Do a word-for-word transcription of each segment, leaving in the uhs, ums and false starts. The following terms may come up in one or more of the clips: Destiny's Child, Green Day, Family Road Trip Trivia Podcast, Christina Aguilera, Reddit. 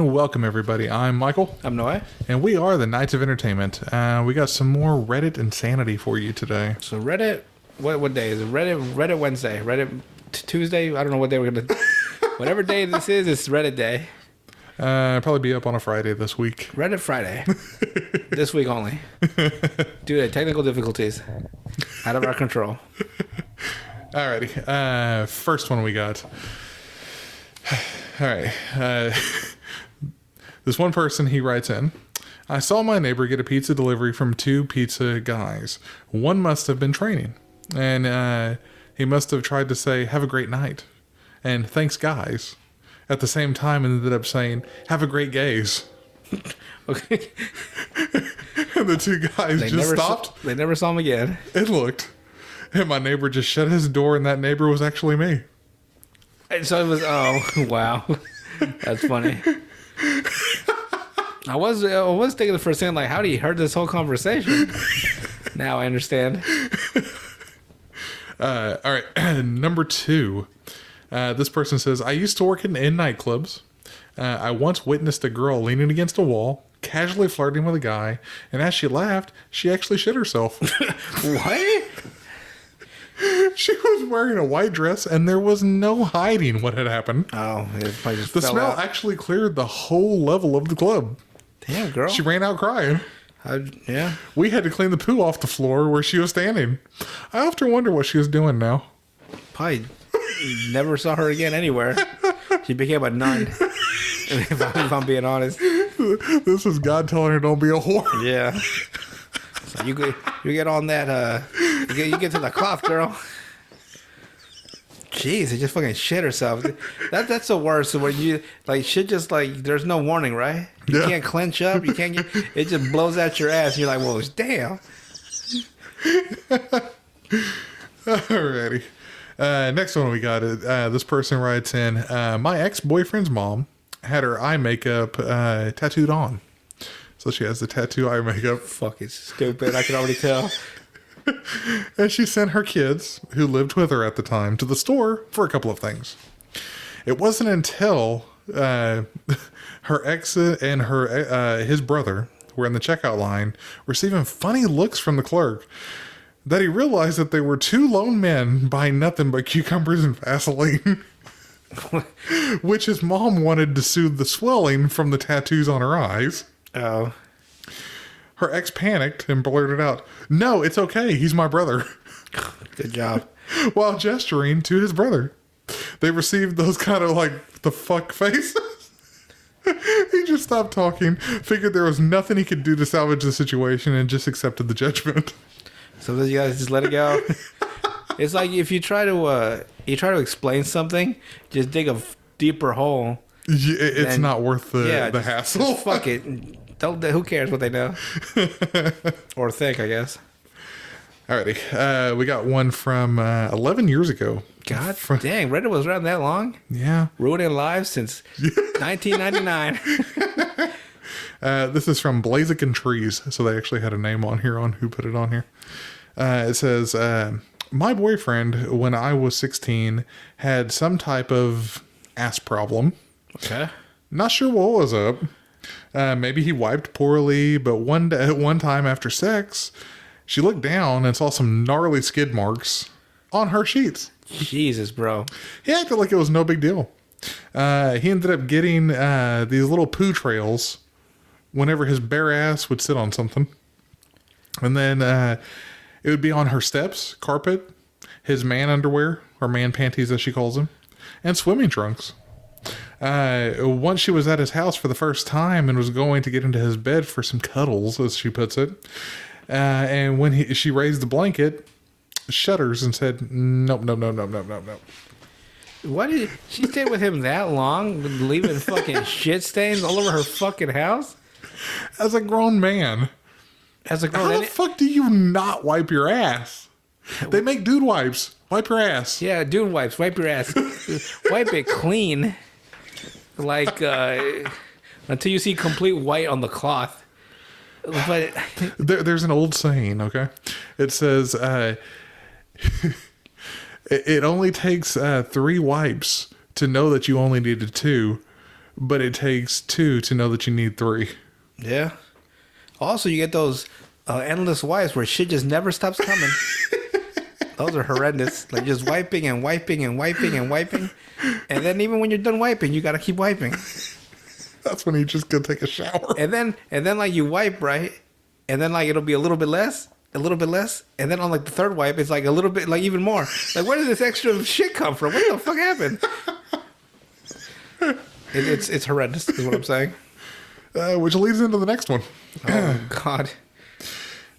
and welcome, everybody. I'm Michael. I'm Noah. And we are the Knights of Entertainment. Uh, we got some more Reddit insanity for you today. So Reddit, what what day is it? Reddit Reddit Wednesday, Reddit t- Tuesday. I don't know what day we're gonna. Whatever day this is, it's Reddit Day. Uh, probably be up on a Friday this week. Reddit Friday. This week only. Due to technical difficulties out of our control. Alrighty. Uh, first one we got. Alright. Uh, this one person, he writes in, I saw my neighbor get a pizza delivery from two pizza guys. One must have been training. And uh, he must have tried to say, have a great night. And thanks, guys. At the same time, ended up saying, have a great gaze. Okay. And the two guys they just stopped. Saw, they never saw him again. It looked. And my neighbor just shut his door, and that neighbor was actually me. And so it was, oh, wow. That's funny. I was I was thinking for a second, like, how did he heard this whole conversation? Now I understand. Uh, all right. Number two. Uh, this person says, I used to work in, in nightclubs. Uh, I once witnessed a girl leaning against a wall, casually flirting with a guy, and as she laughed, she actually shit herself. What? She was wearing a white dress, and there was no hiding what had happened. Oh, it probably just the fell smell out. Actually cleared the whole level of the club. Damn, girl. She ran out crying. I, yeah. We had to clean the poo off the floor where she was standing. I often wonder what she was doing now. Probably... Never saw her again anywhere. She became a nun. If, I, if I'm being honest, this is God telling her don't be a whore. Yeah. So you get you get on that. Uh, you get, you get to the cloth, girl. Jeez, it just fucking shit herself. That that's the worst. When you like shit, just like there's no warning, right? You yeah. can't clench up. You can't. Get, it just blows out your ass. You're like, well, damn. Alrighty. Uh, next one we got, uh, this person writes in, uh, my ex-boyfriend's mom had her eye makeup uh, tattooed on. So she has the tattoo eye makeup. Fucking stupid, I can already tell. And she sent her kids, who lived with her at the time, to the store for a couple of things. It wasn't until uh, her ex and her uh, his brother were in the checkout line receiving funny looks from the clerk that he realized that they were two lone men buying nothing but cucumbers and Vaseline, which his mom wanted to soothe the swelling from the tattoos on her eyes. Oh. Her ex panicked and blurted out, "No, it's okay. He's my brother." Good job. While gesturing to his brother. They received those kind of like, the fuck faces. He just stopped talking, figured there was nothing he could do to salvage the situation, and just accepted the judgment. Sometimes you guys just let it go. It's like if you try to uh, you try to explain something, just dig a f- deeper hole. Yeah, it's then, not worth the, yeah, the just, hassle. Just fuck it. Don't. Who cares what they know or think? I guess. Alrighty, uh, we got one from uh, eleven years ago. God from, dang, Reddit was around that long. Yeah, ruining lives since nineteen ninety-nine. Uh, this is from Blaziken Trees, so they actually had a name on here on who put it on here. Uh, it says, uh, my boyfriend, when I was sixteen, had some type of ass problem. Okay. Not sure what was up. Uh, maybe he wiped poorly, but one day, one time after sex, she looked down and saw some gnarly skid marks on her sheets. Jesus, bro. He acted like it was no big deal. Uh, he ended up getting uh, these little poo trails whenever his bare ass would sit on something. And then uh, it would be on her steps, carpet, his man underwear, or man panties as she calls them, and swimming trunks. Uh, once she was at his house for the first time and was going to get into his bed for some cuddles, as she puts it. Uh, and when he, she raised the blanket, shudders and said, nope, nope, nope, nope, nope, nope, nope. Why did she stay with him that long, leaving fucking shit stains all over her fucking house? As a grown man, as a grown, how the fuck do you not wipe your ass? They make dude wipes. Wipe your ass. Yeah, dude wipes. Wipe your ass. Wipe it clean, like uh, until you see complete white on the cloth. But there, there's an old saying. Okay, it says uh, it only takes uh, three wipes to know that you only needed two. but it takes two to know that you need three. Yeah. Also, you get those uh, endless wipes where shit just never stops coming. Those are horrendous. Like just wiping and wiping and wiping and wiping. And then even when you're done wiping, you got to keep wiping. That's when you just go take a shower. And then, and then like you wipe, right? And then like it'll be a little bit less, a little bit less. And then on like the third wipe, it's like a little bit, like even more. Like where did this extra shit come from? What the fuck happened? It, it's, it's horrendous is what I'm saying. Uh, which leads into the next one. Oh, God.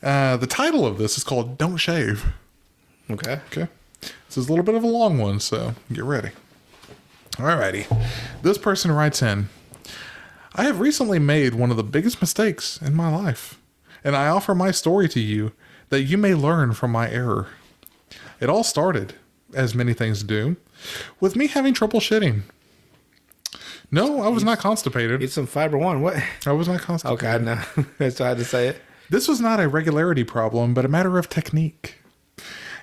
Uh, the title of this is called Don't Shave. Okay. Okay. This is a little bit of a long one, so get ready. Alrighty. This person writes in, I have recently made one of the biggest mistakes in my life, and I offer my story to you that you may learn from my error. It all started, as many things do, with me having trouble shitting. No, I was not constipated. Eat some Fiber One. What? I was not constipated. Okay, I know. That's why I had to say it. This was not a regularity problem, but a matter of technique.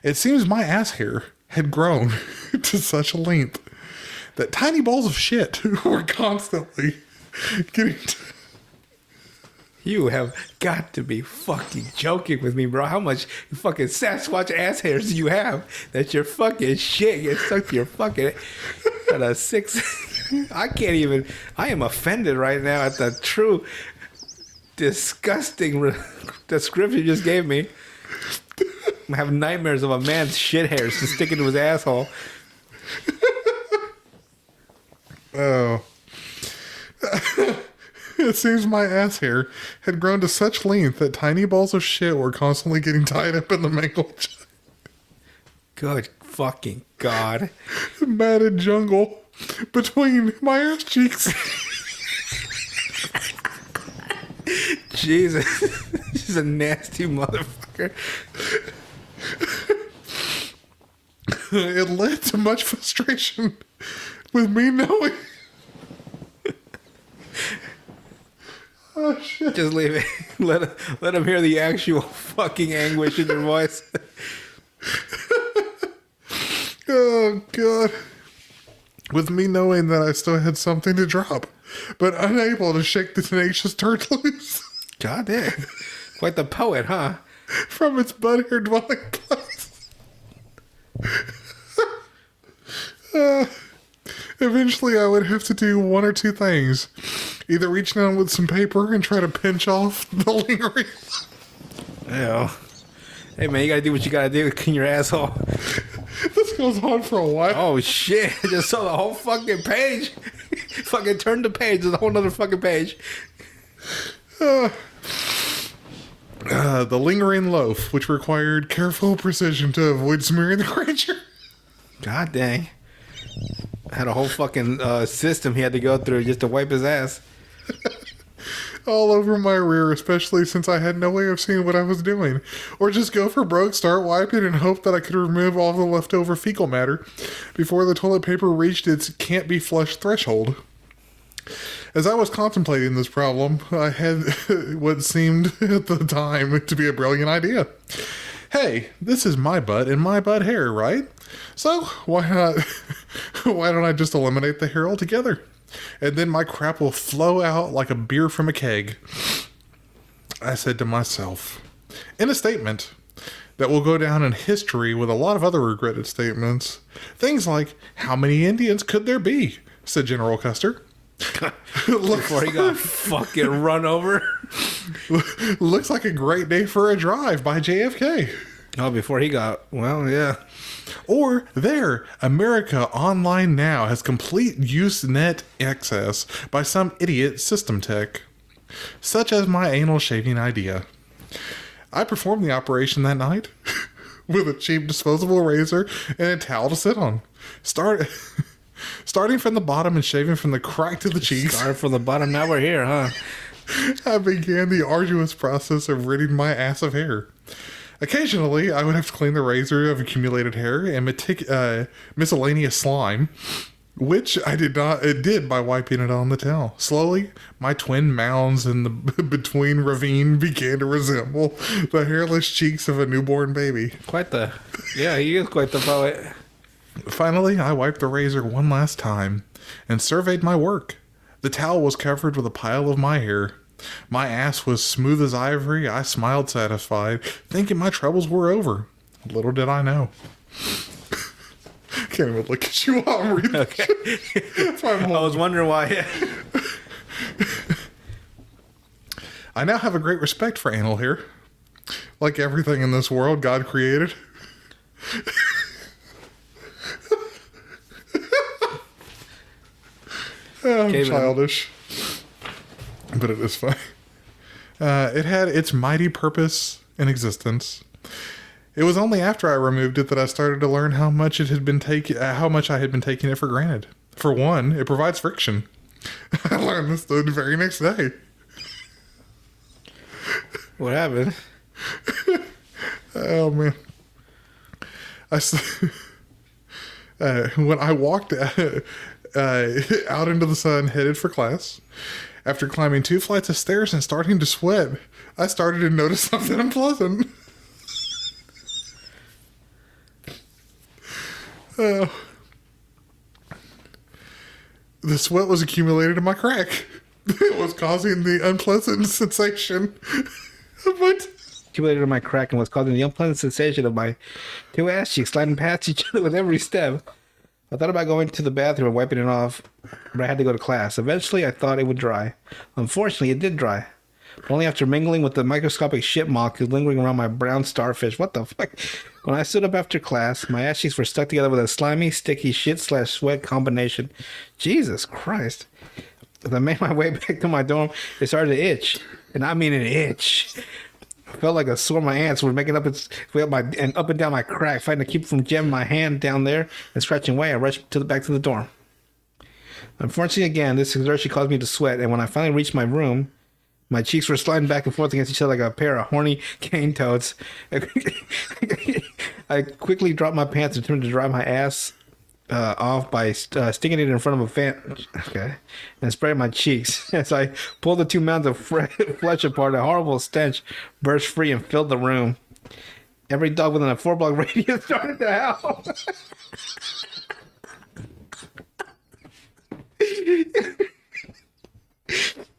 It seems my ass hair had grown to such a length that tiny balls of shit were constantly getting... T- you have got to be fucking joking with me, bro. How much fucking Sasquatch ass hairs do you have that your fucking shit gets sucked to your fucking... At a six... I can't even... I am offended right now at the true disgusting re- description you just gave me. I have nightmares of a man's shit hairs just sticking to his asshole. Oh. It seems my ass hair had grown to such length that tiny balls of shit were constantly getting tied up in the mangle. Good fucking God. Matted jungle between my ass cheeks. Jesus. She's a nasty motherfucker. It led to much frustration with me knowing. Oh shit. Just leave it. Let him, let him hear the actual fucking anguish in your voice. Oh God. With me knowing that I still had something to drop, but unable to shake the tenacious turd loose. God damn. Quite the poet, huh? From its butt hair dwelling place. uh, eventually, I would have to do one or two things. Either reach down with some paper and try to pinch off the lingering. Ew. Hey, man, you gotta do what you gotta do in your asshole. This goes on for a while. Oh, shit. I just saw the whole fucking page. Fucking turn the page. There's a whole nother fucking page. Uh... Uh, the lingering loaf, which required careful precision to avoid smearing the creature. God dang. Had a whole fucking uh, system he had to go through just to wipe his ass. All over my rear, especially since I had no way of seeing what I was doing. Or just go for broke, start wiping, and hope that I could remove all the leftover fecal matter before the toilet paper reached its can't-be-flushed threshold. As I was contemplating this problem, I had what seemed at the time to be a brilliant idea. Hey, this is my butt and my butt hair, right? So why not? Why don't I just eliminate the hair altogether? And then my crap will flow out like a beer from a keg. I said to myself, in a statement that will go down in history with a lot of other regretted statements. Things like, how many Indians could there be? Said General Custer. Before he got fucking run over. Looks like a great day for a drive by J F K. Oh, before he got, well, yeah. Or there, America Online Now has complete Usenet access by some idiot system tech, such as my anal shaving idea. I performed the operation that night with a cheap disposable razor and a towel to sit on. Start... Starting from the bottom and shaving from the crack to the cheeks. Starting from the bottom, now we're here, huh? I began the arduous process of ridding my ass of hair. Occasionally, I would have to clean the razor of accumulated hair and metic- uh, miscellaneous slime, which I did not. It did by wiping it on the towel. Slowly, my twin mounds in the b- between ravine began to resemble the hairless cheeks of a newborn baby. Quite the, yeah, he is quite the poet. Finally, I wiped the razor one last time and surveyed my work. The towel was covered with a pile of my hair. My ass was smooth as ivory. I smiled satisfied, thinking my troubles were over. Little did I know. Can't even look at you while I'm reading. Okay. That's why I'm holding. I was wondering why. I now have a great respect for anal hair. Like everything in this world God created. I'm childish. In. But it is funny. Uh, it had its mighty purpose in existence. It was only after I removed it that I started to learn how much it had been taking, uh, how much I had been taking it for granted. For one, it provides friction. I learned this the very next day. What happened? Oh man! I uh, when I walked uh, uh, out into the sun, headed for class. After climbing two flights of stairs and starting to sweat, I started to notice something unpleasant. Uh, the sweat was accumulated in my crack. It was causing the unpleasant sensation of my t- accumulated in my crack and was causing the unpleasant sensation of my two ass cheeks sliding past each other with every step. I thought about going to the bathroom and wiping it off, but I had to go to class. Eventually, I thought it would dry. Unfortunately, it did dry, but only after mingling with the microscopic shit molecules lingering around my brown starfish. What the fuck? When I stood up after class, my ass cheeks were stuck together with a slimy, sticky shit slash sweat combination. Jesus Christ. As I made my way back to my dorm, it started to itch. And I mean an itch. I felt like a sore my ants were making up its way up my and up and down my crack, fighting to keep from jamming my hand down there and scratching away. I rushed to the back to the dorm. Unfortunately, again, this exertion caused me to sweat, and when I finally reached my room, my cheeks were sliding back and forth against each other like a pair of horny cane toads. I quickly dropped my pants and turned to dry my ass uh, off by uh, sticking it in front of a fan okay, and spraying my cheeks. As I pulled the two mounds of flesh apart, a horrible stench burst free and filled the room. Every dog within a four-block radius started to howl.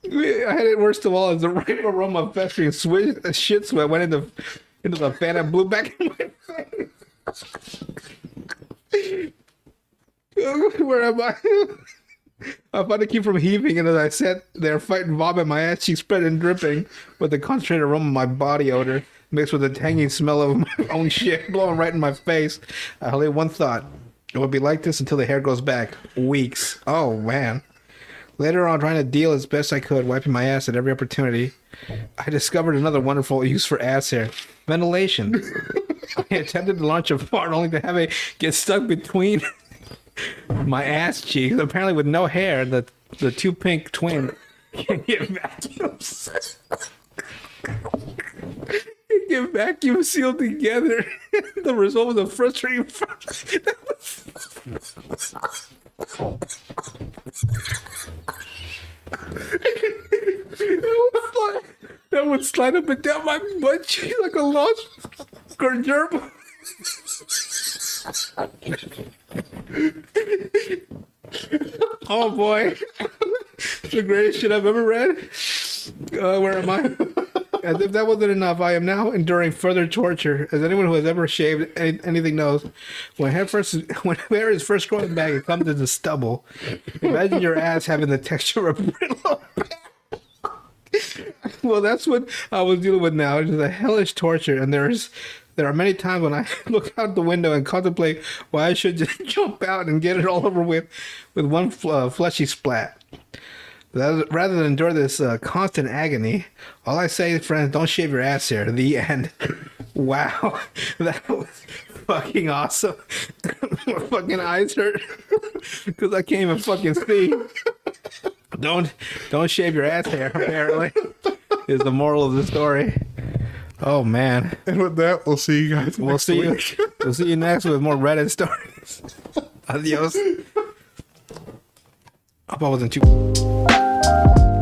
I had it worst of all as the rainbow aroma of festering sw- shit sweat went into into the fan and blew back in my face. Where am I? I found to keep from heaving, and as I sat there fighting vomit, my ass cheeks spread and dripping with the concentrated aroma of my body odor mixed with the tangy smell of my own shit blowing right in my face. I only had one thought. It would be like this until the hair grows back. Weeks. Oh, man. Later on, trying to deal as best I could, wiping my ass at every opportunity, I discovered another wonderful use for ass hair. Ventilation. I attempted to launch a fart only to have it get stuck between my ass cheeks. Apparently with no hair, the the two pink twin can get vacuum sealed. Can get vacuum sealed together. The result was a frustrating fart. That was... That would slide up and down my butt cheek like a lost gerbil. Oh boy, the greatest shit I've ever read. Uh, where am I? As if that wasn't enough, I am now enduring further torture. As anyone who has ever shaved any, anything knows, when hair first when hair is first growing back, it comes into stubble. Imagine your ass having the texture of brittle. Well, that's what I was dealing with now. It is a hellish torture, and there's there are many times when I look out the window and contemplate why I should just jump out and get it all over with, with one uh, fleshy splat. Rather than endure this uh, constant agony, all I say, friends, don't shave your ass hair. The end. Wow. That was fucking awesome. My fucking eyes hurt because I can't even fucking see. Don't don't shave your ass hair, apparently, is the moral of the story. Oh, man. And with that, we'll see you guys we'll next see week. You, we'll see you next with more Reddit stories. Adios. I hope I wasn't too...